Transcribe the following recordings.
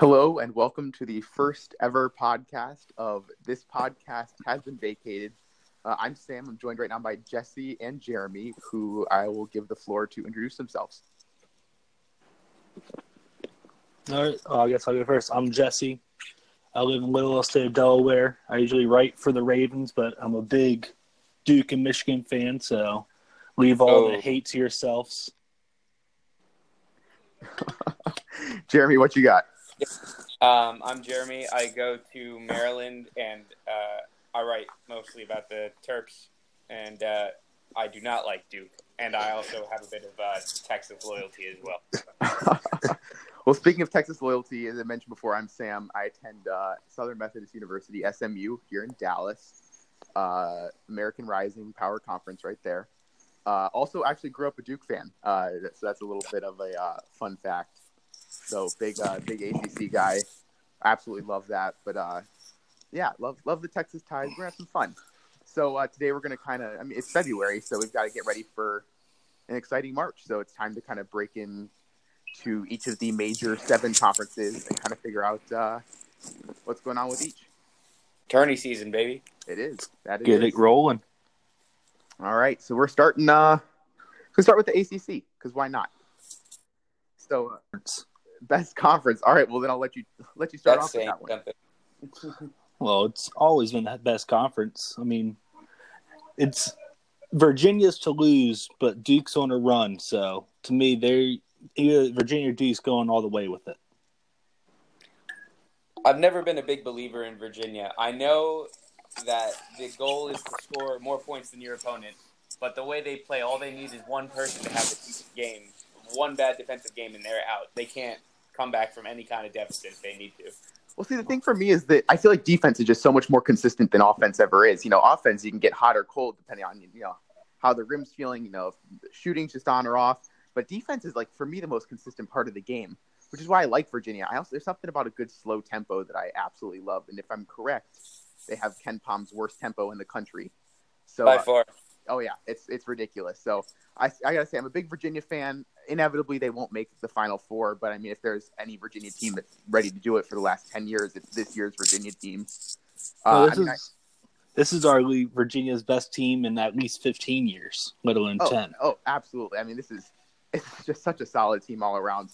Hello and welcome to the first ever podcast of This Podcast Has Been Vacated. I'm Sam. I'm joined right now by Jesse and Jeremy, who I will give the floor to introduce themselves. All right. I guess I'll go first. I'm Jesse. I live in Little State of Delaware. I usually write for the Ravens, but I'm a big Duke and Michigan fan, so leave all the hate to yourselves. Jeremy, what you got? I'm Jeremy. I go to Maryland, and I write mostly about the Terps, and I do not like Duke, and I also have a bit of Texas loyalty as well. Well, speaking of Texas loyalty, as I mentioned before, I'm Sam. I attend Southern Methodist University, SMU, here in Dallas. American Rising Power Conference right there. Also, actually grew up a Duke fan, so that's a little bit of a fun fact. So big ACC guy, absolutely love that. But yeah, love the Texas ties. We're gonna have some fun. So today we're gonna kind of, I mean, it's February, so we've got to get ready for an exciting March. So it's time to kind of break in to each of the major seven conferences and kind of figure out what's going on with each. Tourney season, baby. It is. That is. Get it rolling. All right, so we're starting. We'll start with the ACC because why not? So. Best conference. All right. Well, then I'll let you start off with that one. Well, it's always been the best conference. I mean, it's Virginia's to lose, but Duke's on a run. So to me, Virginia or Duke's going all the way with it. I've never been a big believer in Virginia. I know that the goal is to score more points than your opponent, but the way they play, all they need is one person to have a game. One bad defensive game and they're out. They can't come back from any kind of deficit if they need to. Well, see, the thing for me is that I feel like defense is just so much more consistent than offense ever is. You know, offense, you can get hot or cold depending on, you know, how the rim's feeling, you know, if shooting's just on or off. But defense is, like, for me, the most consistent part of the game, which is why I like Virginia. There's something about a good slow tempo that I absolutely love. And if I'm correct, they have Ken Palm's worst tempo in the country. So, by far. Oh, yeah, it's ridiculous. So I got to say, I'm a big Virginia fan. Inevitably, they won't make the Final Four, but, I mean, if there's any Virginia team that's ready to do it for the last 10 years, it's this year's Virginia team. This is arguably Virginia's best team in at least 15 years, let alone 10. Oh, absolutely. I mean, it's just such a solid team all around.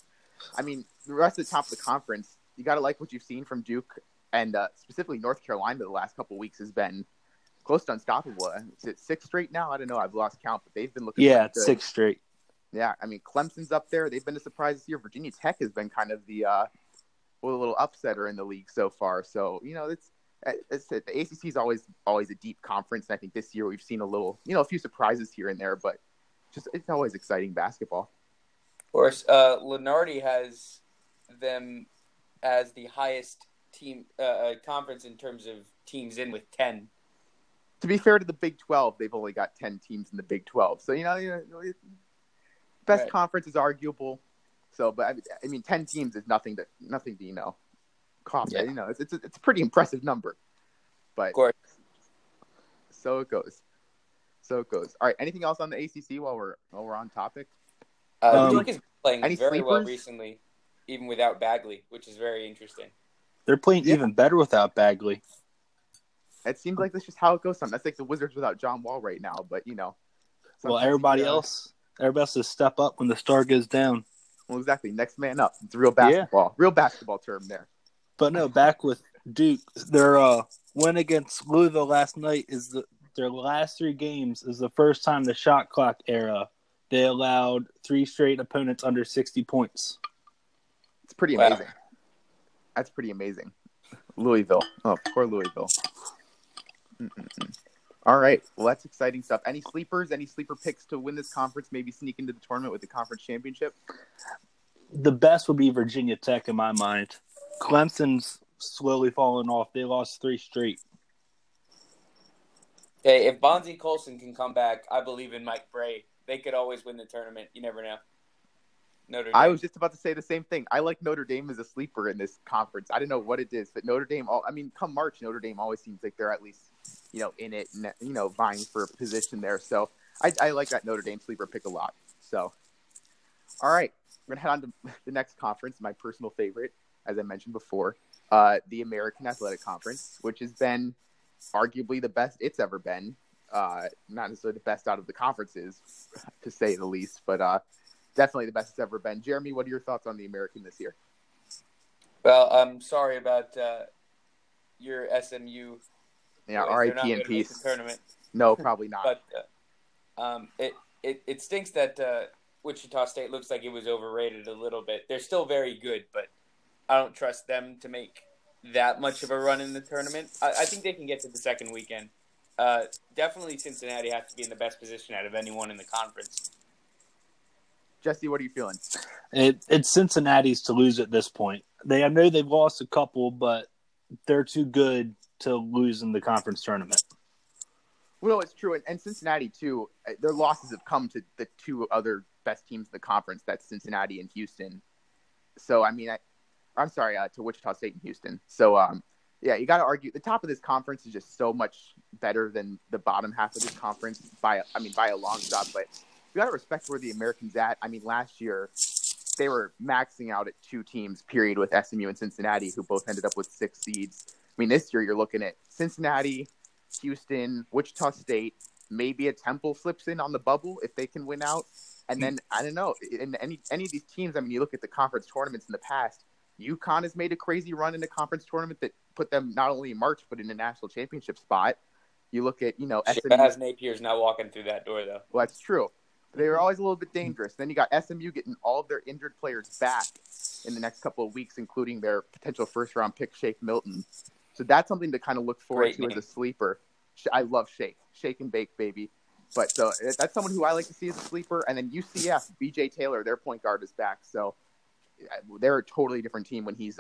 I mean, the rest of the top of the conference, you got to like what you've seen from Duke, and specifically North Carolina the last couple weeks has been close to unstoppable. Is it 6 straight now? I don't know. I've lost count, but they've been looking. Yeah, it's 6 straight. Yeah, I mean, Clemson's up there. They've been a surprise this year. Virginia Tech has been kind of the little upsetter in the league so far. So, you know, it's the ACC is always a deep conference, and I think this year we've seen a little, you know, a few surprises here and there, but just it's always exciting basketball. Of course, Lunardi has them as the highest team conference in terms of teams in with 10. To be fair to the Big 12, they've only got 10 teams in the Big 12. So, you know best right. Conference is arguable. So, but I mean, 10 teams is nothing to, you know, cough. Yeah. You know, it's a pretty impressive number. But of course. So it goes. All right. Anything else on the ACC while we're on topic? Duke is playing very well recently, even without Bagley, which is very interesting. They're playing even better without Bagley. It seems like that's just how it goes. That's like the Wizards without John Wall right now, but you know. Well, everybody else is step up when the star goes down. Well, exactly. Next man up. It's real basketball. Yeah. Real basketball term there. But no, back with Duke. Their win against Louisville last night is their last 3 games is the first time the shot clock era they allowed 3 straight opponents under 60 points. It's pretty amazing. Wow. That's pretty amazing. Louisville. Oh, poor Louisville. Mm-mm. All right. Well, that's exciting stuff. Any sleepers? Any sleeper picks to win this conference? Maybe sneak into the tournament with the conference championship? The best would be Virginia Tech in my mind. Clemson's slowly falling off. They lost 3 straight. Hey, if Bonzi Colson can come back, I believe in Mike Bray. They could always win the tournament. You never know. Notre Dame. I was just about to say the same thing. I like Notre Dame as a sleeper in this conference. I don't know what it is, but Notre Dame, come March, Notre Dame always seems like they're at least, you know, in it and, you know, vying for a position there. So I like that Notre Dame sleeper pick a lot. So, all right, we're going to head on to the next conference, my personal favorite, as I mentioned before, the American Athletic Conference, which has been arguably the best it's ever been. Not necessarily the best out of the conferences, to say the least, but definitely the best it's ever been. Jeremy, what are your thoughts on the American this year? Well, I'm sorry about your SMU. Yeah, RIP in peace. No, probably not. But it stinks that Wichita State looks like it was overrated a little bit. They're still very good, but I don't trust them to make that much of a run in the tournament. I think they can get to the second weekend. Definitely Cincinnati has to be in the best position out of anyone in the conference. Jesse, what are you feeling? It's Cincinnati's to lose at this point. I know they've lost a couple, but they're too good to lose in the conference tournament. Well, it's true. And Cincinnati, too, their losses have come to the two other best teams in the conference. That's Cincinnati and Houston. So, I mean, I'm sorry, to Wichita State and Houston. So, yeah, you got to argue. The top of this conference is just so much better than the bottom half of this conference by a long shot. But you got to respect where the Americans at. I mean, last year they were maxing out at two teams, period, with SMU and Cincinnati, who both ended up with 6 seeds. I mean, this year you're looking at Cincinnati, Houston, Wichita State, maybe a Temple slips in on the bubble if they can win out. And then, I don't know, in any of these teams, I mean, you look at the conference tournaments in the past, UConn has made a crazy run in a conference tournament that put them not only in March, but in a national championship spot. You look at, SMU. Has Napier's not walking through that door, though. Well, that's true. They were always a little bit dangerous. Then you got SMU getting all of their injured players back in the next couple of weeks, including their potential first-round pick, Shake Milton. So that's something to kind of look forward to as a sleeper. I love Shake. Shake and bake, baby. But so that's someone who I like to see as a sleeper. And then UCF, B.J. Taylor, their point guard is back. So they're a totally different team when he's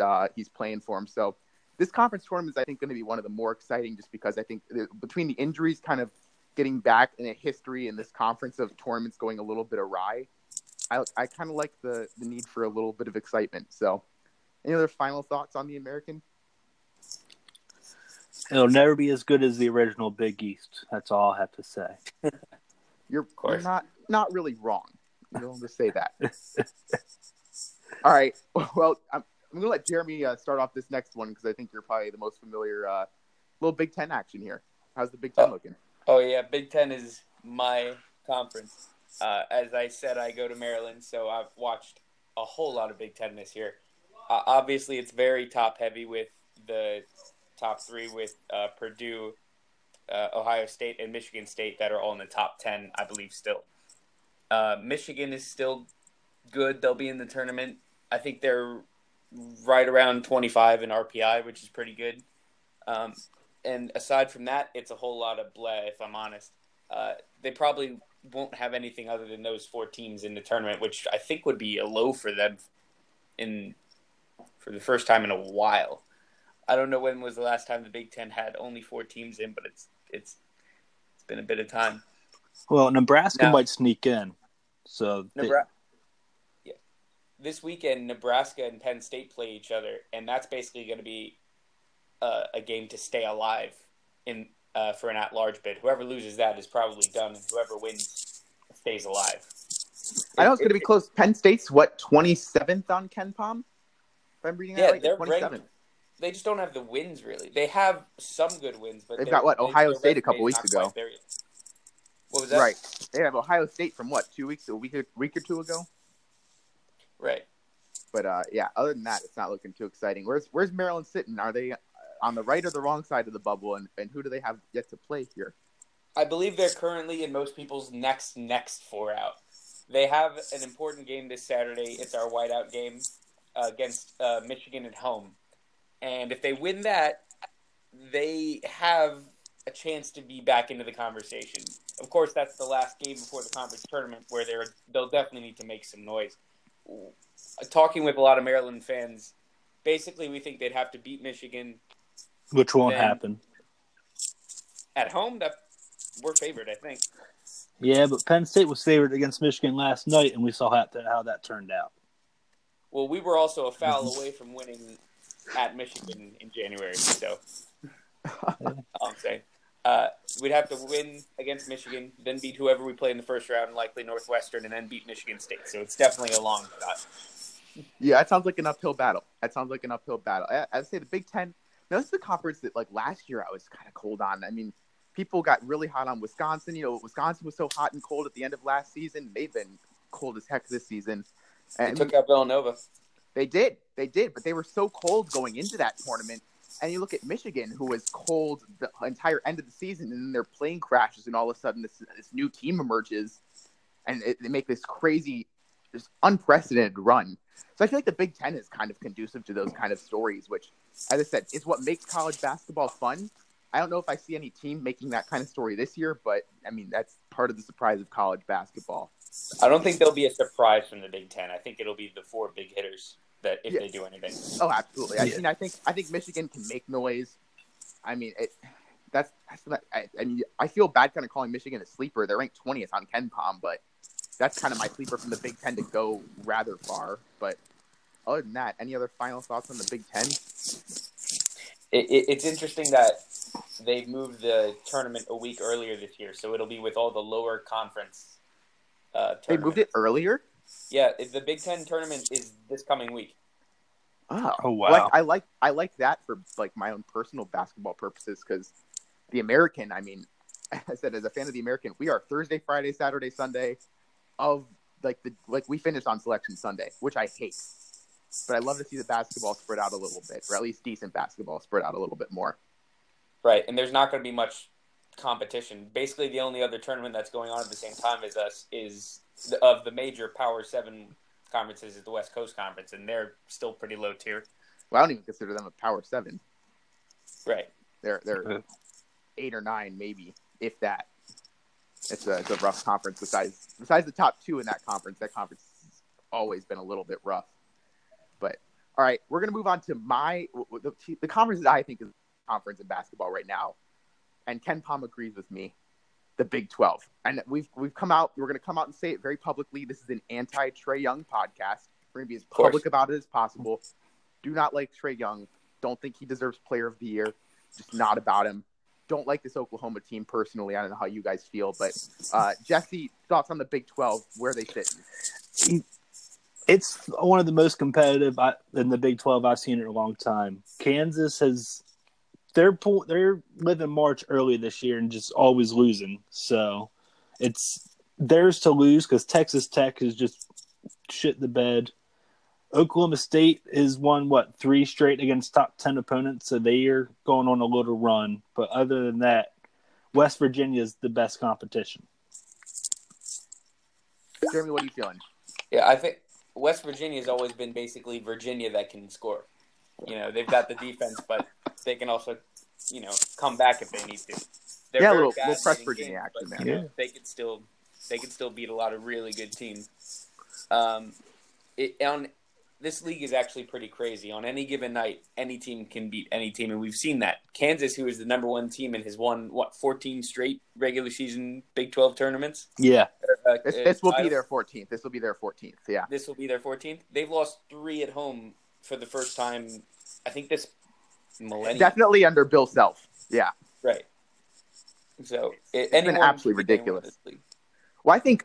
playing for them. So this conference tournament is, I think, going to be one of the more exciting just because I think between the injuries kind of getting back in a history in this conference of tournaments going a little bit awry, I kind of like the need for a little bit of excitement. So any other final thoughts on the American? It'll never be as good as the original Big East. That's all I have to say. You're not really wrong. You don't just say that. All right. Well, I'm going to let Jeremy start off this next one because I think you're probably the most familiar. Little Big Ten action here. How's the Big Ten looking? Oh, yeah. Big Ten is my conference. As I said, I go to Maryland, so I've watched a whole lot of Big Ten this year. Obviously, it's very top-heavy with the top three with Purdue, Ohio State, and Michigan State that are all in the top 10, I believe, still. Michigan is still good. They'll be in the tournament. I think they're right around 25 in RPI, which is pretty good. And aside from that, it's a whole lot of bleh, if I'm honest. They probably won't have anything other than those 4 teams in the tournament, which I think would be a low for them for the first time in a while. I don't know when was the last time the Big Ten had only 4 teams in, but it's been a bit of time. Well, Nebraska might sneak in. So this weekend, Nebraska and Penn State play each other, and that's basically going to be a game to stay alive in for an at-large bid. Whoever loses that is probably done, and whoever wins stays alive. I know it's going to be close. Penn State's, 27th on KenPom? If I'm reading that right, they're 27th. They just don't have the wins, really. They have some good wins, but they've got Ohio State a couple weeks ago. What was that? Right. They have Ohio State from a week or two ago. Right. But yeah, other than that, it's not looking too exciting. Where's Maryland sitting? Are they on the right or the wrong side of the bubble? And who do they have yet to play here? I believe they're currently in most people's next 4 out. They have an important game this Saturday. It's our whiteout game against Michigan at home. And if they win that, they have a chance to be back into the conversation. Of course, that's the last game before the conference tournament where they'll definitely need to make some noise. Talking with a lot of Maryland fans, basically we think they'd have to beat Michigan. Which won't happen. At home, we're favored, I think. Yeah, but Penn State was favored against Michigan last night, and we saw how that turned out. Well, we were also a foul away from winning at Michigan in January, so I'm saying we'd have to win against Michigan, then beat whoever we play in the first round, likely Northwestern, and then beat Michigan State. So it's definitely a long shot. Yeah, that sounds like an uphill battle. I'd say the Big Ten. Now, this is the conference that, like, last year I was kind of cold on. I mean, people got really hot on Wisconsin. You know, Wisconsin was so hot and cold at the end of last season. They've been cold as heck this season. And they took out Villanova. They did. But they were so cold going into that tournament. And you look at Michigan, who was cold the entire end of the season, and then their plane crashes, and all of a sudden this new team emerges, and they make this crazy, just unprecedented run. So I feel like the Big Ten is kind of conducive to those kind of stories, which, as I said, is what makes college basketball fun. I don't know if I see any team making that kind of story this year, but, I mean, that's part of the surprise of college basketball. I don't think there'll be a surprise from the Big Ten. I think it'll be the four big hitters that if they do anything. Oh, absolutely. Yeah. I think Michigan can make noise. I mean, I feel bad kind of calling Michigan a sleeper. They're ranked 20th on KenPom, but that's kind of my sleeper from the Big Ten to go rather far. But other than that, any other final thoughts on the Big Ten? It's interesting that they moved the tournament a week earlier this year, so it'll be with all the lower conference tournaments. They moved it earlier? Yeah, the Big Ten tournament is this coming week. Oh wow! Like, I like that for, like, my own personal basketball purposes, because the American. I mean, I said, as a fan of the American, we are Thursday, Friday, Saturday, Sunday, of like we finished on Selection Sunday, which I hate. But I love to see the basketball spread out a little bit, or at least decent basketball spread out a little bit more. Right, and there's not going to be much competition. Basically, the only other tournament that's going on at the same time as us is. Of the major Power 7 conferences is the West Coast Conference, and they're still pretty low tier. Well, I don't even consider them a Power 7. Right. They're 8 or 9, maybe, if that. It's a rough conference. Besides the top two in that conference has always been a little bit rough. But, all right, we're going to move on to the conference that I think is the conference in basketball right now, and KenPom agrees with me. The Big 12, and we've come out. We're going to come out and say it very publicly. This is an anti-Trae Young podcast. We're going to be as public about it as possible. Do not like Trae Young. Don't think he deserves Player of the Year. Just not about him. Don't like this Oklahoma team personally. I don't know how you guys feel, but Jesse, thoughts on the Big 12? Where they sit? It's one of the most competitive in the Big 12 I've seen in a long time. Kansas has. They're living March early this year and just always losing. So it's theirs to lose because Texas Tech is just shit the bed. Oklahoma State has won, 3 straight against top 10 opponents, so they are going on a little run. But other than that, West Virginia is the best competition. Jeremy, what are you feeling? Yeah, I think West Virginia has always been basically Virginia that can score. You know, they've got the defense, but they can also, you know, come back if they need to. They're a little press Virginia action there. Yeah. They can still beat a lot of really good teams. This league is actually pretty crazy. On any given night, any team can beat any team, and we've seen that. Kansas, who is the number one team and has won 14 straight regular season Big 12 tournaments. Yeah, This will be their 14th. Yeah, this will be their 14th. They've lost 3 at home. For the first time, I think this millennium. Definitely under Bill Self. Yeah. Right. So it's been absolutely ridiculous. Well, I think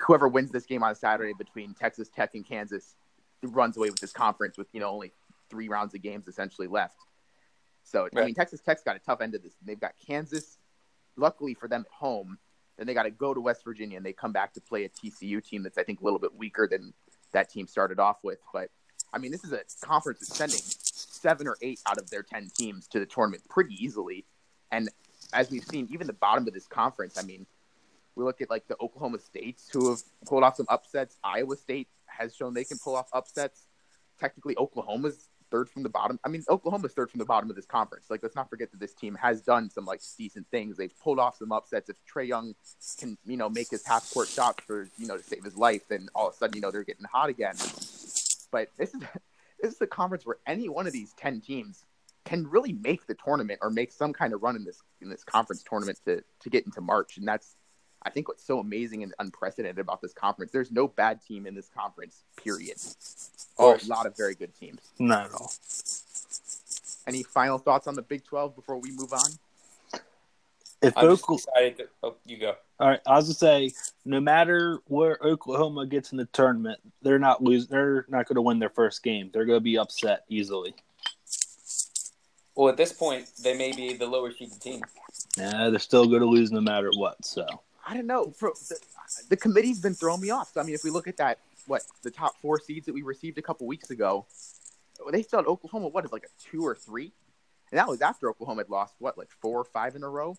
whoever wins this game on a Saturday between Texas Tech and Kansas runs away with this conference with, you know, only 3 rounds of games essentially left. So, right. I mean, Texas Tech's got a tough end to this. They've got Kansas, luckily for them, at home. Then they got to go to West Virginia, and they come back to play a TCU team that's, I think, a little bit weaker than that team started off with. But I mean, this is a conference that's sending 7 or 8 out of their 10 teams to the tournament pretty easily. And as we've seen, even the bottom of this conference, I mean, we look at, like, the Oklahoma States who have pulled off some upsets. Iowa State has shown they can pull off upsets. Technically, Oklahoma's third from the bottom. I mean, Oklahoma's third from the bottom of this conference. Like, let's not forget that this team has done some, like, decent things. They've pulled off some upsets. If Trae Young can, you know, make his half-court shot for, you know, to save his life, then all of a sudden, you know, they're getting hot again. But this is a conference where any one of these 10 teams can really make the tournament or make some kind of run in this conference tournament to get into March. And that's, I think, what's so amazing and unprecedented about this conference. There's no bad team in this conference, period. Oh, a lot of very good teams. Not at all. Any final thoughts on the Big 12 before we move on? If you go. All right, I was gonna say, no matter where Oklahoma gets in the tournament, they're not losing. They're not going to win their first game. They're going to be upset easily. Well, at this point, they may be the lower seeded team. Yeah, they're still going to lose no matter what. So I don't know. The committee's been throwing me off. So, I mean, if we look at that, the top four seeds that we received a couple weeks ago, they still had Oklahoma. What is like a 2 or 3? And that was after Oklahoma had lost, 4 or 5 in a row?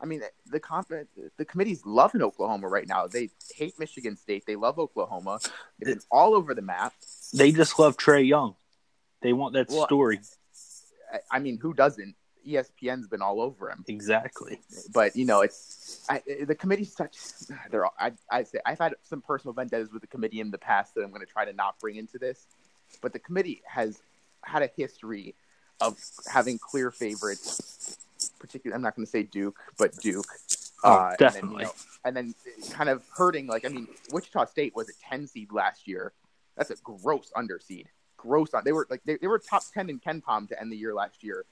I mean, the committee's loving Oklahoma right now. They hate Michigan State. They love Oklahoma. They've been all over the map. They just love Trae Young. They want that story. I mean, who doesn't? ESPN's been all over him. Exactly. But, you know, the committee's such – I've had some personal vendettas with the committee in the past that I'm going to try to not bring into this. But the committee has had a history of having clear favorites. Particularly, I'm not going to say Duke, but Duke. Definitely. And then kind of hurting. Wichita State was a 10 seed last year. That's a gross underseed. They were they were top 10 in Ken Pom to end the year last year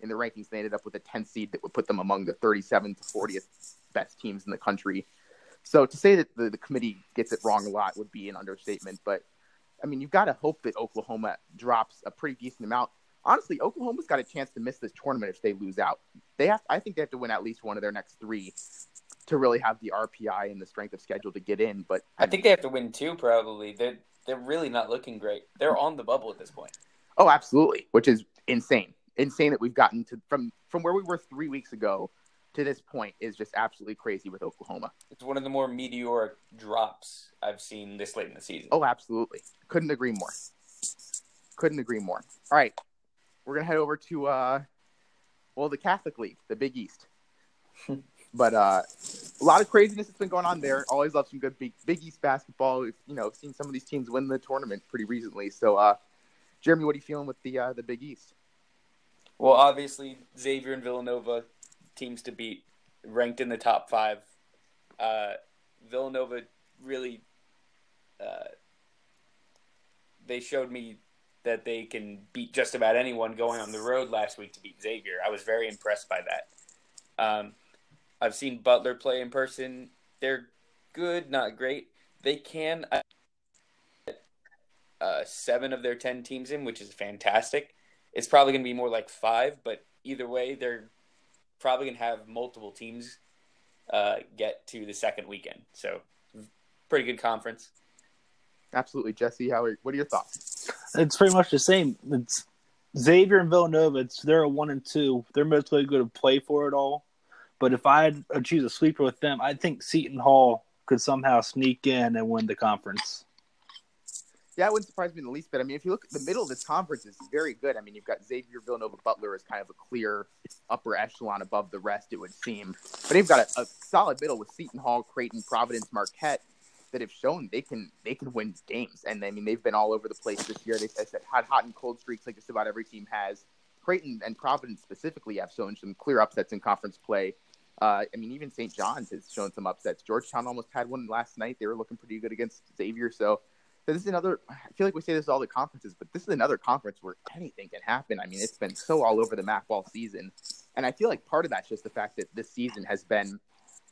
in the rankings. They ended up with a 10 seed that would put them among the 37th to 40th best teams in the country. So to say that the committee gets it wrong a lot would be an understatement. But I mean, you've got to hope that Oklahoma drops a pretty decent amount. Honestly, Oklahoma's got a chance to miss this tournament if they lose out. I think they have to win at least one of their next 3 to really have the RPI and the strength of schedule to get in. But I think they have to win 2 probably. They're really not looking great. They're on the bubble at this point. Oh, absolutely, which is insane. Insane that we've gotten to from where we were 3 weeks ago to this point is just absolutely crazy with Oklahoma. It's one of the more meteoric drops I've seen this late in the season. Oh, absolutely. Couldn't agree more. All right. We're going to head over to, the Catholic League, the Big East. But a lot of craziness that's been going on there. Always love some good Big East basketball. We've seen some of these teams win the tournament pretty recently. So, Jeremy, what are you feeling with the Big East? Well, obviously, Xavier and Villanova, teams to beat, ranked in the top 5. Villanova really they showed me that they can beat just about anyone going on the road last week to beat Xavier. I was very impressed by that. I've seen Butler play in person. They're good, not great. They can get 7 of their 10 teams in, which is fantastic. It's probably going to be more like 5, but either way, they're probably going to have multiple teams get to the second weekend. So pretty good conference. Absolutely. Jesse, what are your thoughts? It's pretty much the same. It's Xavier and Villanova. They're a 1 and 2. They're most likely going to play for it all. But if I had to choose a sleeper with them, I think Seton Hall could somehow sneak in and win the conference. Yeah, it wouldn't surprise me in the least bit. I mean, if you look at the middle of this conference, it's very good. I mean, you've got Xavier, Villanova, Butler as kind of a clear upper echelon above the rest, it would seem. But they've got a solid middle with Seton Hall, Creighton, Providence, Marquette, that have shown they can win games. And I mean, they've been all over the place this year. They've had hot and cold streaks like just about every team has. Creighton and Providence specifically have shown some clear upsets in conference play. Even St. John's has shown some upsets. Georgetown almost had one last night. They were looking pretty good against Xavier. So this is another – I feel like we say this all the conferences, but this is another conference where anything can happen. I mean, it's been so all over the map all season. And I feel like part of that's just the fact that this season has been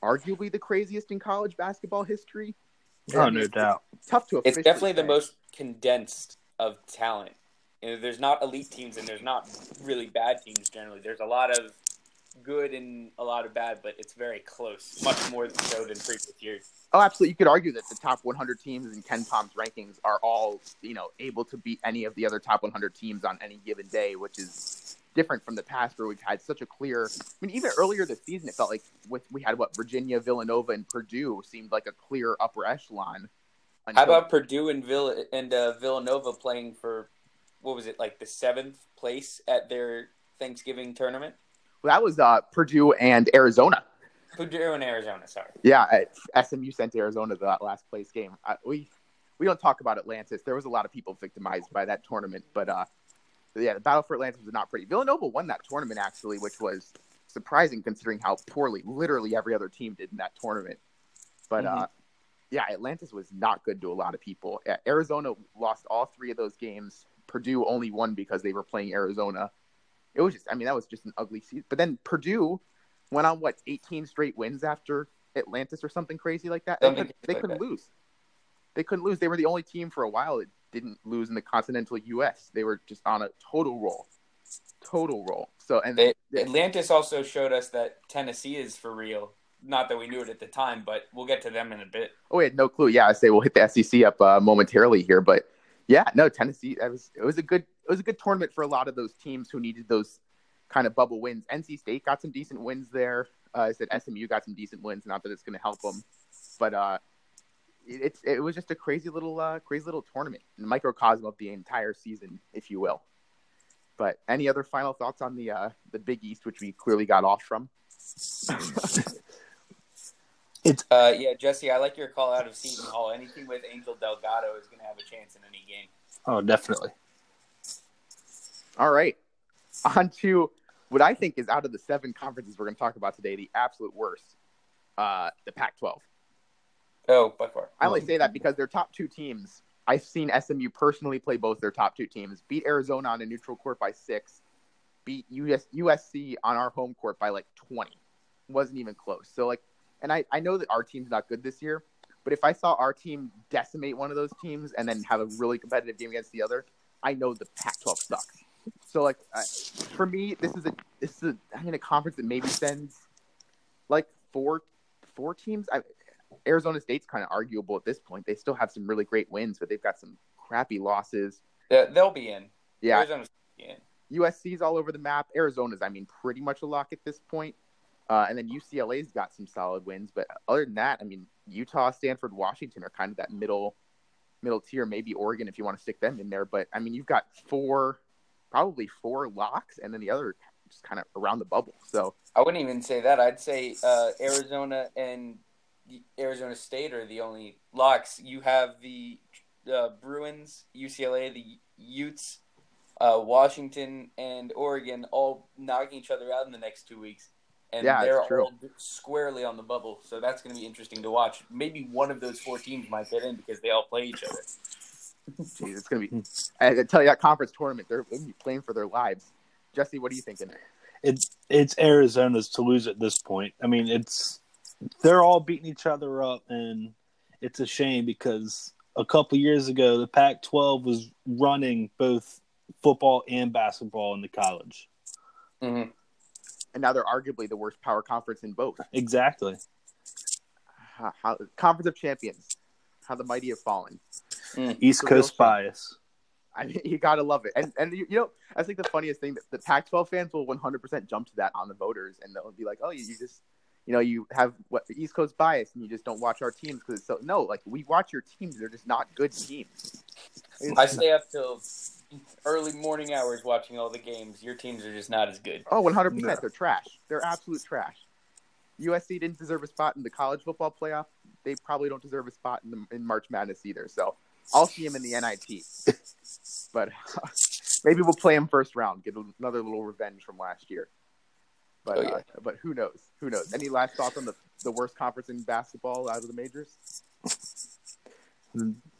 arguably the craziest in college basketball history. Oh, no doubt. Tough to officially. It's definitely the most condensed of talent. There's not elite teams and there's not really bad teams generally. There's a lot of good and a lot of bad, but it's very close, much more so than previous years. Oh, absolutely. You could argue that the top 100 teams in Ken Pom's rankings are all, able to beat any of the other top 100 teams on any given day, which is different from the past where we've had such a clear – I mean, even earlier this season, it felt like we had, Virginia, Villanova, and Purdue seemed like a clear upper echelon. How about Purdue and Villanova playing for, the 7th place at their Thanksgiving tournament? Well, that was Purdue and Arizona. Purdue and Arizona, sorry. Yeah, SMU sent Arizona to that last place game. We don't talk about Atlantis. There was a lot of people victimized by that tournament, but the battle for Atlantis was not pretty. Villanova won that tournament, actually, which was surprising considering how poorly literally every other team did in that tournament. But, Atlantis was not good to a lot of people. Arizona lost all 3 of those games. Purdue only won because they were playing Arizona. It was just, that was just an ugly season. But then Purdue went on, what, 18 straight wins after Atlantis or something crazy like that. They couldn't lose. They couldn't lose. They were the only team for a while that didn't lose in the continental U.S. They were just on a total roll. So, and Atlantis also showed us that Tennessee is for real. Not that we knew it at the time, but we'll get to them in a bit. Oh, we had no clue. Yeah, I say we'll hit the SEC up momentarily here, but yeah, no, Tennessee. It was a good tournament for a lot of those teams who needed those kind of bubble wins. NC State got some decent wins there. I said SMU got some decent wins. Not that it's going to help them, but it was just a crazy little tournament, a microcosm of the entire season, if you will. But any other final thoughts on the Big East, which we clearly got off from? Yeah, Jesse, I like your call out of Seton Hall. Anything with Angel Delgado is going to have a chance in any game. Oh, definitely. All right. On to what I think is, out of the 7 conferences we're going to talk about today, the absolute worst, the Pac-12. Oh, by far. I only say that because their top 2 teams, I've seen SMU personally play both their top 2 teams, beat Arizona on a neutral court by 6, beat USC on our home court by like 20. Wasn't even close. So, like, and I know that our team's not good this year, but if I saw our team decimate one of those teams and then have a really competitive game against the other, I know the Pac-12 sucks. So, like, for me, this is I mean, a conference that maybe sends like four teams. Arizona State's kind of arguable at this point. They still have some really great wins, but they've got some crappy losses. They'll be in. Yeah, Arizona's in. USC's all over the map. Arizona's, I mean, pretty much a lock at this point. And then UCLA's got some solid wins, but other than that, I mean, Utah, Stanford, Washington are kind of that middle tier. Maybe Oregon, if you want to stick them in there. But I mean, you've got probably four locks, and then the other just kind of around the bubble. So I wouldn't even say that. I'd say Arizona and Arizona State are the only locks. You have the Bruins, UCLA, the Utes, Washington, and Oregon all knocking each other out in the next 2 weeks. And yeah, they're all squarely on the bubble, so that's going to be interesting to watch. Maybe one of those 4 teams might get in because they all play each other. Jeez, it's going to be – I tell you, that conference tournament, they're going to be playing for their lives. Jesse, what are you thinking? It's Arizona's to lose at this point. I mean, they're all beating each other up, and it's a shame because a couple years ago, the Pac-12 was running both football and basketball in the college. Mm-hmm. And now they're arguably the worst power conference in both. Exactly. Conference of Champions. How the mighty have fallen. East Coast bias. I mean, you got to love it. And you know, I think the funniest thing, that the Pac-12 fans will 100% jump to that on the voters. And they'll be like, oh, you just, you know, you have the East Coast bias and you just don't watch our teams because it's so – no, like, we watch your teams. They're just not good teams. I stay up till early morning hours watching all the games. Your teams are just not as good. Oh, 100%. No. They're trash. They're absolute trash. USC didn't deserve a spot in the college football playoff. They probably don't deserve a spot in March Madness either. So I'll see them in the NIT. But maybe we'll play them first round, get another little revenge from last year. But oh, yeah. But who knows? Who knows? Any last thoughts on the worst conference in basketball out of the majors?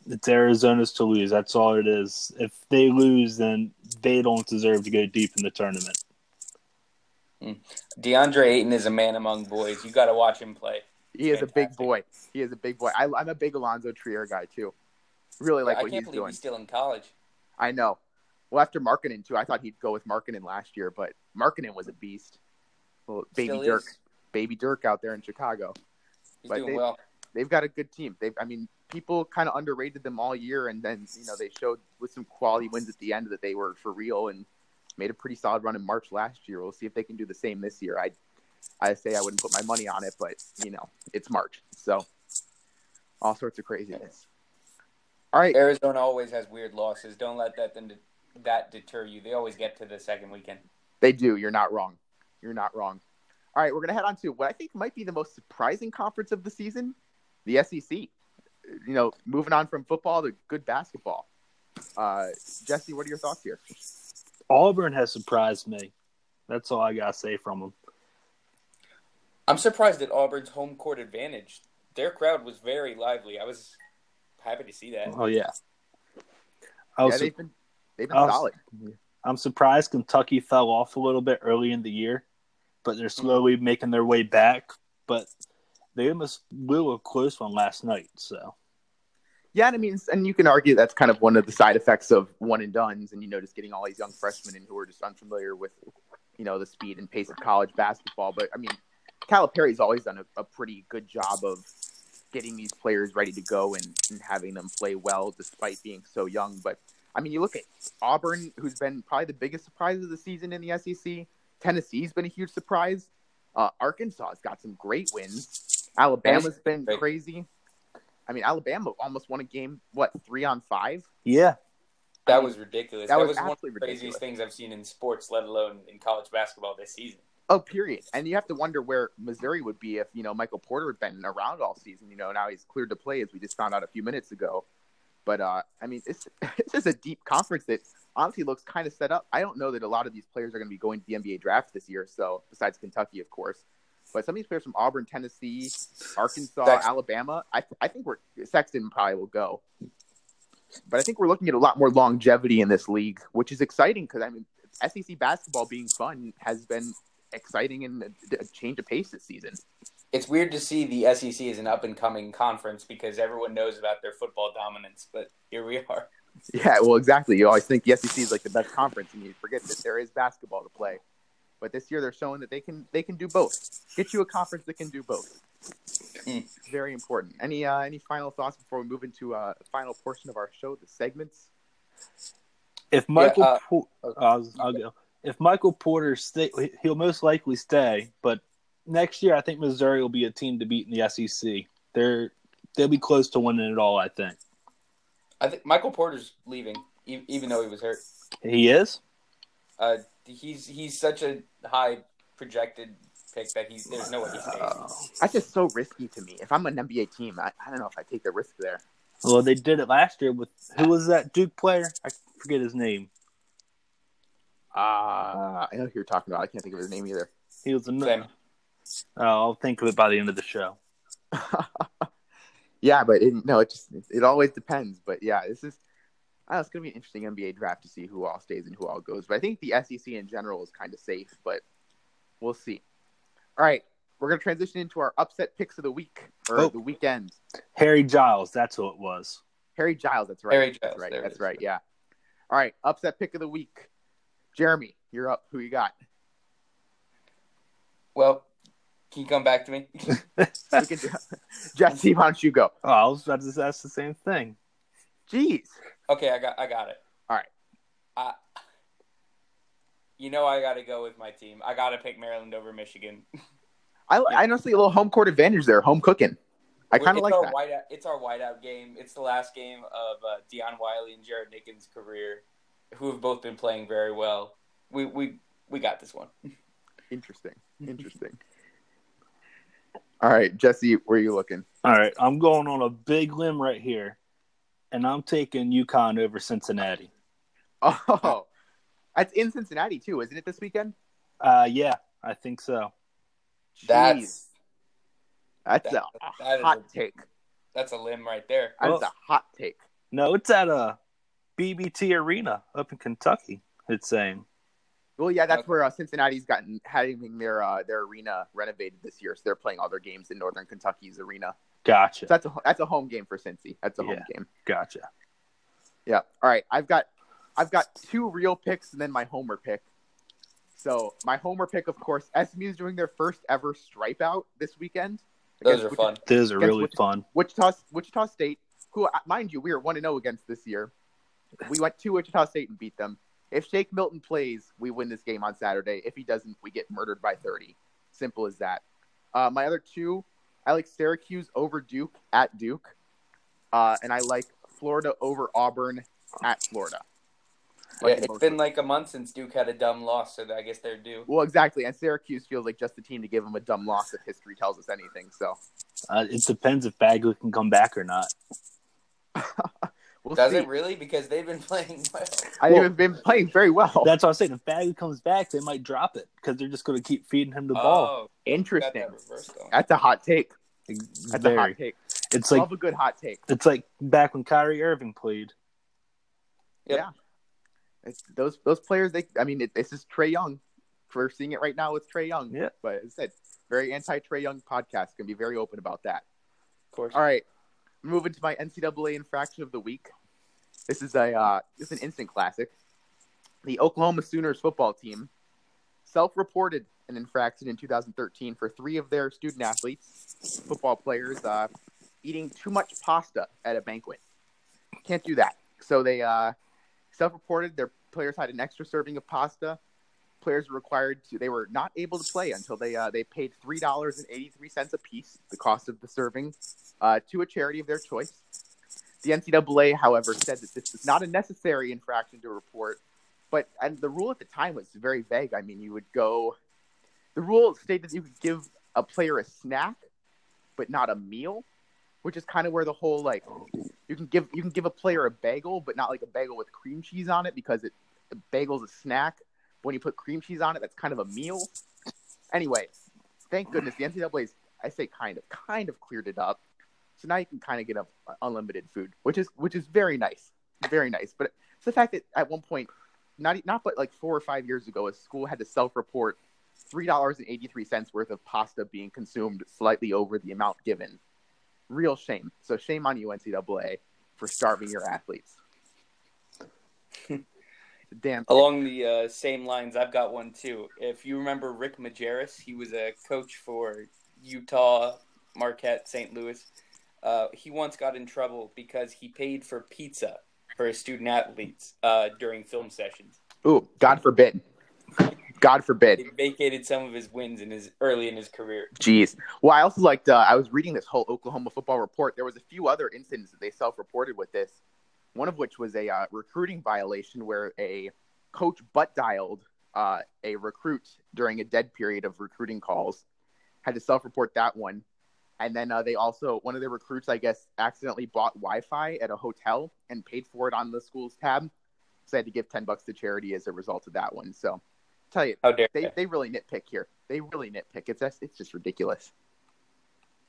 It's Arizona's to lose. That's all it is. If they lose, then they don't deserve to go deep in the tournament. DeAndre Ayton is a man among boys. You got to watch him play. He is fantastic. A big boy. He is a big boy. I'm a big Alonzo Trier guy, too. Really like what he's doing. I can't believe he's still in college. I know. Well, after Markkanen, too. I thought he'd go with Markkanen last year, but Markkanen was a beast. Well, Baby Dirk out there in Chicago. He's doing well. They've got a good team. People kind of underrated them all year, and then, you know, they showed with some quality wins at the end that they were for real and made a pretty solid run in March last year. We'll see if they can do the same this year. I say I wouldn't put my money on it, but, you know, it's March. So all sorts of craziness. All right. Arizona always has weird losses. Don't let that deter you. They always get to the second weekend. They do. You're not wrong. You're not wrong. All right, we're going to head on to what I think might be the most surprising conference of the season, the SEC. You know, moving on from football to good basketball. Jesse, what are your thoughts here? Auburn has surprised me. That's all I got to say from them. I'm surprised at Auburn's home court advantage. Their crowd was very lively. I was happy to see that. Oh, yeah. They've been solid. I'm surprised Kentucky fell off a little bit early in the year. but they're slowly making their way back. But they almost blew a close one last night, so. Yeah, and I mean, and you can argue that's kind of one of the side effects of one and dones, and, you know, just getting all these young freshmen in who are just unfamiliar with, you know, the speed and pace of college basketball. But I mean, Calipari's always done a pretty good job of getting these players ready to go and having them play well despite being so young. But I mean, you look at Auburn, who's been probably the biggest surprise of the season in the SEC. Tennessee's been a huge surprise. Arkansas's got some great wins. Alabama's been crazy. I mean, Alabama almost won a game, 3-on-5? Yeah. That was ridiculous. That was one of the craziest things I've seen in sports, let alone in college basketball this season. Oh, period. And you have to wonder where Missouri would be if, you know, Michael Porter had been around all season. You know, now he's cleared to play, as we just found out a few minutes ago. But, I mean, it's just a deep conference that honestly looks kind of set up. I don't know that a lot of these players are going to be going to the NBA draft this year, so besides Kentucky, of course. But some of these players from Auburn, Tennessee, Arkansas, Alabama, I think we're Sexton probably will go. But I think we're looking at a lot more longevity in this league, which is exciting because, I mean, SEC basketball being fun has been exciting and a change of pace this season. It's weird to see the SEC as an up-and-coming conference because everyone knows about their football dominance, but here we are. Yeah, well, exactly. You always think the SEC is like the best conference, and you forget that there is basketball to play. But this year, they're showing that they can do both. Get you a conference that can do both. Very important. Any final thoughts before we move into the final portion of our show, the segments? If Michael Porter stays, he'll most likely stay. But next year, I think Missouri will be a team to beat in the SEC. They'll be close to winning it all. I think Michael Porter's leaving, even though he was hurt. He is. He's such a high projected pick that there's no way he stays. That's just so risky to me. If I'm an NBA team, I don't know if I take the risk there. Well, they did it last year with who was that Duke player? I forget his name. I know who you're talking about. I can't think of his name either. He was another. I'll think of it by the end of the show. Yeah, but it always depends. But yeah, this is. It's going to be an interesting NBA draft to see who all stays and who all goes. But I think the SEC in general is kind of safe, but we'll see. All right, we're going to transition into our upset picks of the week, or the weekend. Harry Giles, that's who it was. Harry Giles, that's right. Harry Giles, that's right, yeah. All right, upset pick of the week. Jeremy, you're up. Who you got? Well, can you come back to me? Jesse, why don't you go? Oh, I was about to ask the same thing. Jeez. Okay, I got it. All right. I got to go with my team. I got to pick Maryland over Michigan. I honestly a little home court advantage there, home cooking. I kind of like that. It's our whiteout game. It's the last game of Deion Wiley and Jared Nickens' career, who have both been playing very well. We got this one. Interesting. All right, Jesse, where are you looking? All right, I'm going on a big limb right here. And I'm taking UConn over Cincinnati. Oh, that's in Cincinnati too, isn't it this weekend? Yeah, I think so. That's a hot take. That's a limb right there. That's a hot take. No, it's at a BBT Arena up in Kentucky. It's saying. Well, yeah, that's where Cincinnati's having their arena renovated this year, so they're playing all their games in Northern Kentucky's arena. Gotcha. So that's a home game for Cincy. That's a home game. Gotcha. Yeah. All right. I've got two real picks and then my homer pick. So my homer pick, of course, SMU is doing their first ever stripe out this weekend. Those are fun. Those are really fun. Wichita State, who, mind you, we are 1-0 against this year. We went to Wichita State and beat them. If Shake Milton plays, we win this game on Saturday. If he doesn't, we get murdered by 30. Simple as that. My other two. I like Syracuse over Duke at Duke, and I like Florida over Auburn at Florida. Like it's been like a month since Duke had a dumb loss, so I guess they're due. Well, exactly, and Syracuse feels like just the team to give them a dumb loss if history tells us anything. So it depends if Bagley can come back or not. Does it really? Because they've been playing well. They've been playing very well. That's what I'm saying. If Bagley comes back, they might drop it because they're just going to keep feeding him the ball. Interesting. That's a hot take. A hot take. It's love a good hot take. It's like back when Kyrie Irving played. Yep. Yeah. It's those players. It's just Trae Young. we're seeing it right now with Trae Young. Yeah. But as I said, very anti-Trae Young podcast. Going to be very open about that. Of course. All right. Moving to my NCAA infraction of the week. This is an instant classic. The Oklahoma Sooners football team self-reported an infraction in 2013 for three of their student athletes, football players, eating too much pasta at a banquet. Can't do that. So they self-reported. Their players had an extra serving of pasta. Players were required to. They were not able to play until they paid $3.83 a piece, the cost of the serving, to a charity of their choice. The NCAA, however, said that this was not a necessary infraction to report. And the rule at the time was very vague. I mean, the rule stated that you could give a player a snack, but not a meal, which is kind of where the whole, like, you can give a player a bagel, but not like a bagel with cream cheese on it, because a bagel's a snack. But when you put cream cheese on it, that's kind of a meal. Anyway, thank goodness the NCAA's, I say kind of cleared it up. So now you can kind of get unlimited food, which is very nice. Very nice. But it's the fact that at one point, Not but like 4 or 5 years ago, a school had to self-report $3.83 worth of pasta being consumed slightly over the amount given. Real shame. So shame on you, NCAA, for starving your athletes. Damn. Along the same lines, I've got one too. If you remember Rick Majerus, he was a coach for Utah, Marquette, St. Louis. He once got in trouble because he paid for pizza for student athletes during film sessions. Ooh, God forbid. God forbid. He vacated some of his wins early in his career. Jeez. Well, I also liked, I was reading this whole Oklahoma football report. There was a few other incidents that they self-reported with this, one of which was a recruiting violation where a coach butt-dialed a recruit during a dead period of recruiting calls. Had to self-report that one. And then they also, one of the recruits, I guess, accidentally bought Wi-Fi at a hotel and paid for it on the school's tab. So they had to give $10 to charity as a result of that one. So, tell you, they really nitpick here. They really nitpick. It's just ridiculous.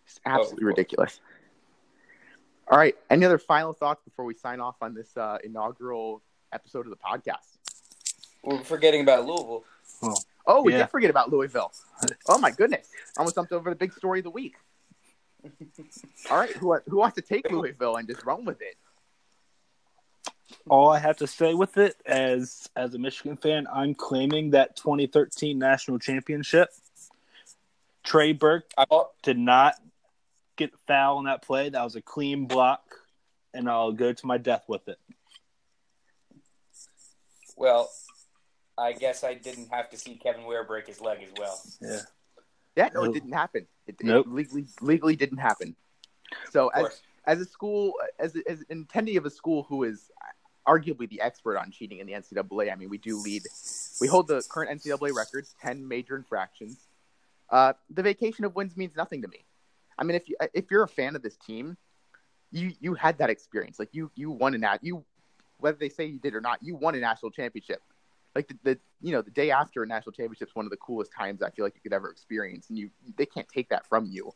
It's absolutely ridiculous. All right. Any other final thoughts before we sign off on this inaugural episode of the podcast? We're forgetting about Louisville. Oh, we did forget about Louisville. Oh, my goodness. Almost jumped over the big story of the week. All right, who wants to take Louisville and just run with it? All I have to say with it, as a Michigan fan, I'm claiming that 2013 national championship. Trey Burke did not get fouled on that play. That was a clean block, and I'll go to my death with it. Well, I guess I didn't have to see Kevin Ware break his leg as well. Yeah. Yeah, no, it didn't happen. It legally didn't happen. So as a school, as an attendee of a school who is arguably the expert on cheating in the NCAA, I mean, we hold the current NCAA records, 10 major infractions. The vacation of wins means nothing to me. I mean, if you're a fan of this team, you had that experience. Like you won whether they say you did or not, you won a national championship. Like the day after a national championship is one of the coolest times I feel like you could ever experience, and they can't take that from you.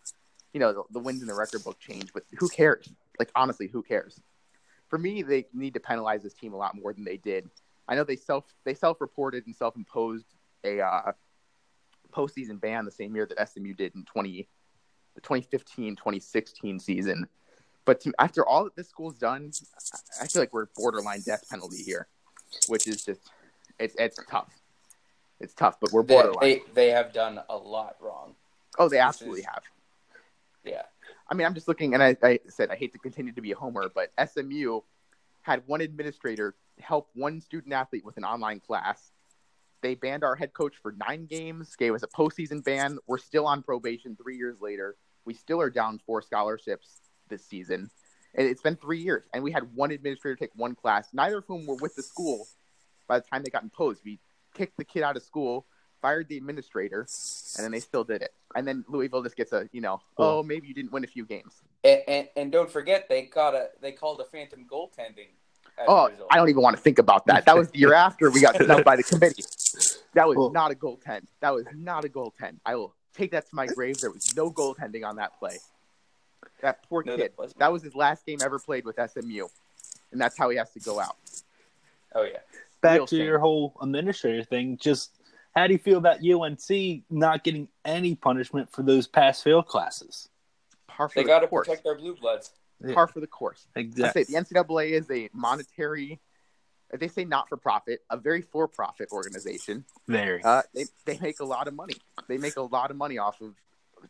You know, the wins in the record book change, but who cares? Like, honestly, who cares? For me, they need to penalize this team a lot more than they did. I know they self-reported and self-imposed a postseason ban the same year that SMU did in the 2015-2016 season. But after all that this school's done, I feel like we're borderline death penalty here, which is just. It's tough. It's tough, but we're borderline. They have done a lot wrong. Oh, they absolutely have. Yeah. I mean, I'm just looking, and I said I hate to continue to be a homer, but SMU had one administrator help one student-athlete with an online class. They banned our head coach for 9 games, gave us a postseason ban. We're still on probation 3 years later. We still are down 4 scholarships this season. And it's been 3 years, and we had one administrator take one class, neither of whom were with the school. By the time they got imposed, we kicked the kid out of school, fired the administrator, and then they still did it. And then Louisville just gets a, oh, maybe you didn't win a few games. And don't forget, they called a phantom goaltending. Oh, I don't even want to think about that. That was the year after we got snubbed by the committee. That was not a goaltend. That was not a goaltend. I will take that to my grave. There was no goaltending on that play. That poor kid. That was his last game ever played with SMU, and that's how he has to go out. Oh, yeah. Back to your whole administrator thing, just How do you feel about UNC not getting any punishment for those pass fail classes? They got to protect their blue bloods. Par for the course. Exactly. I say the NCAA is a monetary, they say not for profit, a very for profit organization. Very. They make a lot of money. They make a lot of money off of,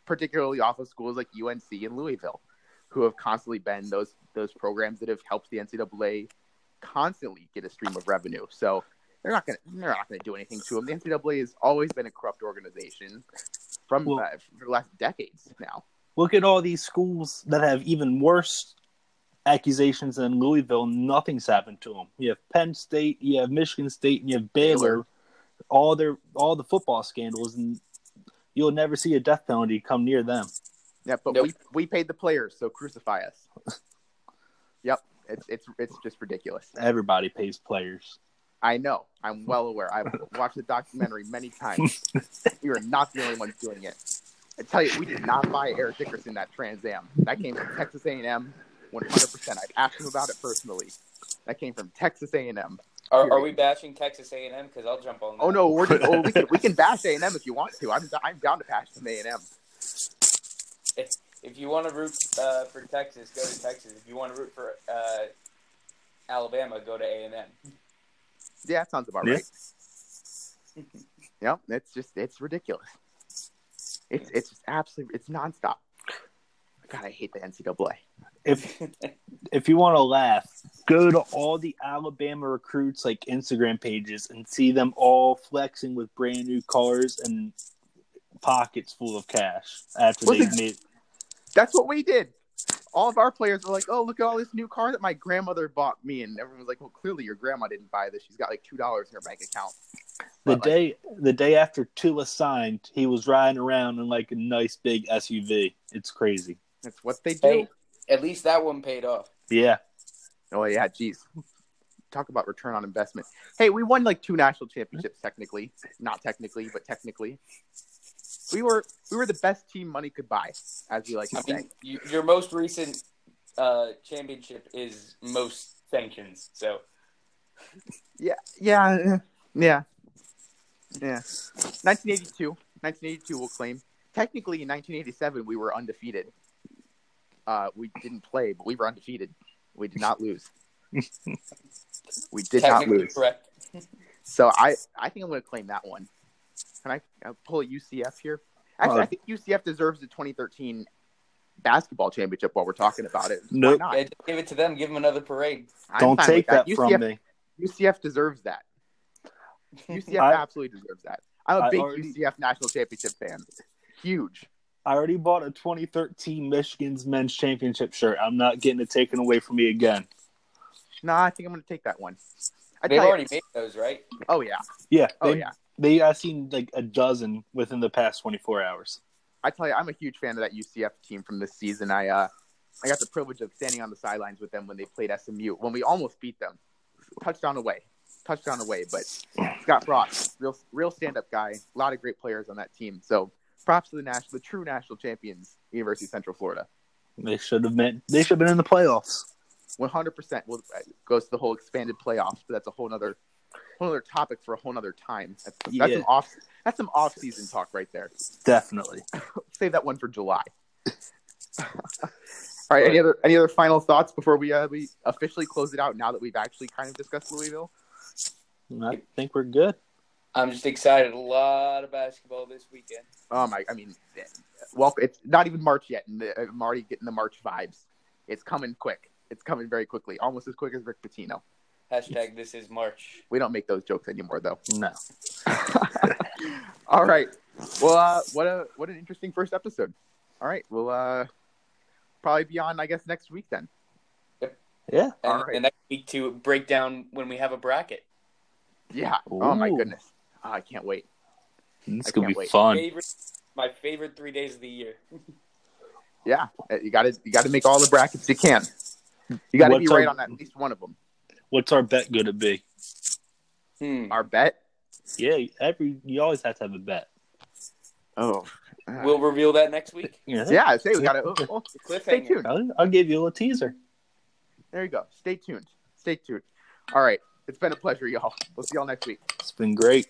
particularly off of schools like UNC and Louisville, who have constantly been those programs that have helped the NCAA constantly get a stream of revenue. So they're not gonna do anything to them. The NCAA has always been a corrupt organization for the last decades now. Look at all these schools that have even worse accusations than Louisville. Nothing's happened to them. You have Penn State, you have Michigan State, and you have Baylor. All the football scandals, and you'll never see a death penalty come near them. Yeah, but we paid the players, so crucify us. Yep, it's just ridiculous. Everybody pays players. I know. I'm well aware. I've watched the documentary many times. You are not the only ones doing it. I tell you, we did not buy Eric Dickerson that Trans Am. That came from Texas A&M, 100%. I've asked him about it personally. That came from Texas A&M. Are we bashing Texas A&M? Because I'll jump on that. Oh no, we can bash A&M if you want to. I'm down to bash some A&M. If you want to root for Texas, go to Texas. If you want to root for Alabama, go to A&M. Yeah, that sounds about right. Yep, it's ridiculous. It's just absolutely, it's nonstop. God, I hate the NCAA. If you want to laugh, go to all the Alabama recruits' like Instagram pages and see them all flexing with brand new cars and pockets full of cash after they made. That's what we did. All of our players were like, "Oh, look at all this new car that my grandmother bought me," and everyone was like, "Well, clearly your grandma didn't buy this. She's got like $2 in her bank account." But the day after Tua signed, he was riding around in like a nice big SUV. It's crazy. That's what they do. Hey, at least that one paid off. Yeah. Oh yeah. Jeez. Talk about return on investment. Hey, we won like 2 national championships. Technically, not technically, but technically. We were the best team money could buy, as you like to say. Your most recent championship is most sanctions, so. Yeah. 1982 we'll claim. Technically, in 1987, we were undefeated. We didn't play, but we were undefeated. We did not lose. We did not lose. Correct. So I think I'm going to claim that one. Can I pull UCF here? Actually, I think UCF deserves the 2013 basketball championship while we're talking about it. Nope. Why not? Give it to them. Give them another parade. Don't take that from me. UCF deserves that. UCF absolutely deserves that. I'm a big UCF national championship fan. Huge. I already bought a 2013 Michigan's men's championship shirt. I'm not getting it taken away from me again. No, I think I'm going to take that one. They've already made those, right? Oh, yeah. Yeah. I've seen like a dozen within the past 24 hours. I tell you, I'm a huge fan of that UCF team from this season. I got the privilege of standing on the sidelines with them when they played SMU, when we almost beat them. Touchdown away. But Scott Frost, real stand-up guy, a lot of great players on that team. So props to the true national champions, University of Central Florida. They should have been in the playoffs. 100%. Well, it goes to the whole expanded playoffs, but that's a whole other topic for a whole other time. That's some off-season talk right there. Definitely. Save that one for July. All right. Any other final thoughts before we officially close it out? Now that we've actually kind of discussed Louisville, I think we're good. I'm just excited. A lot of basketball this weekend. Well, it's not even March yet, and I'm already getting the March vibes. It's coming quick. It's coming very quickly, almost as quick as Rick Pitino. # this is March. We don't make those jokes anymore, though. No. All right. Well, what an interesting first episode. All right. We'll probably be on, I guess, next week then. Yep. Yeah. All right. And next week to break down when we have a bracket. Yeah. Ooh. Oh, my goodness. Oh, I can't wait. It's going to be fun. My favorite 3 days of the year. Yeah. You got to make all the brackets you can. You got to be right on at least one of them. What's our bet going to be? Our bet? Yeah, you always have to have a bet. Oh. We'll reveal that next week. Yeah, I say we got to. Oh, stay tuned. I'll give you a little teaser. There you go. Stay tuned. All right. It's been a pleasure, y'all. We'll see y'all next week. It's been great.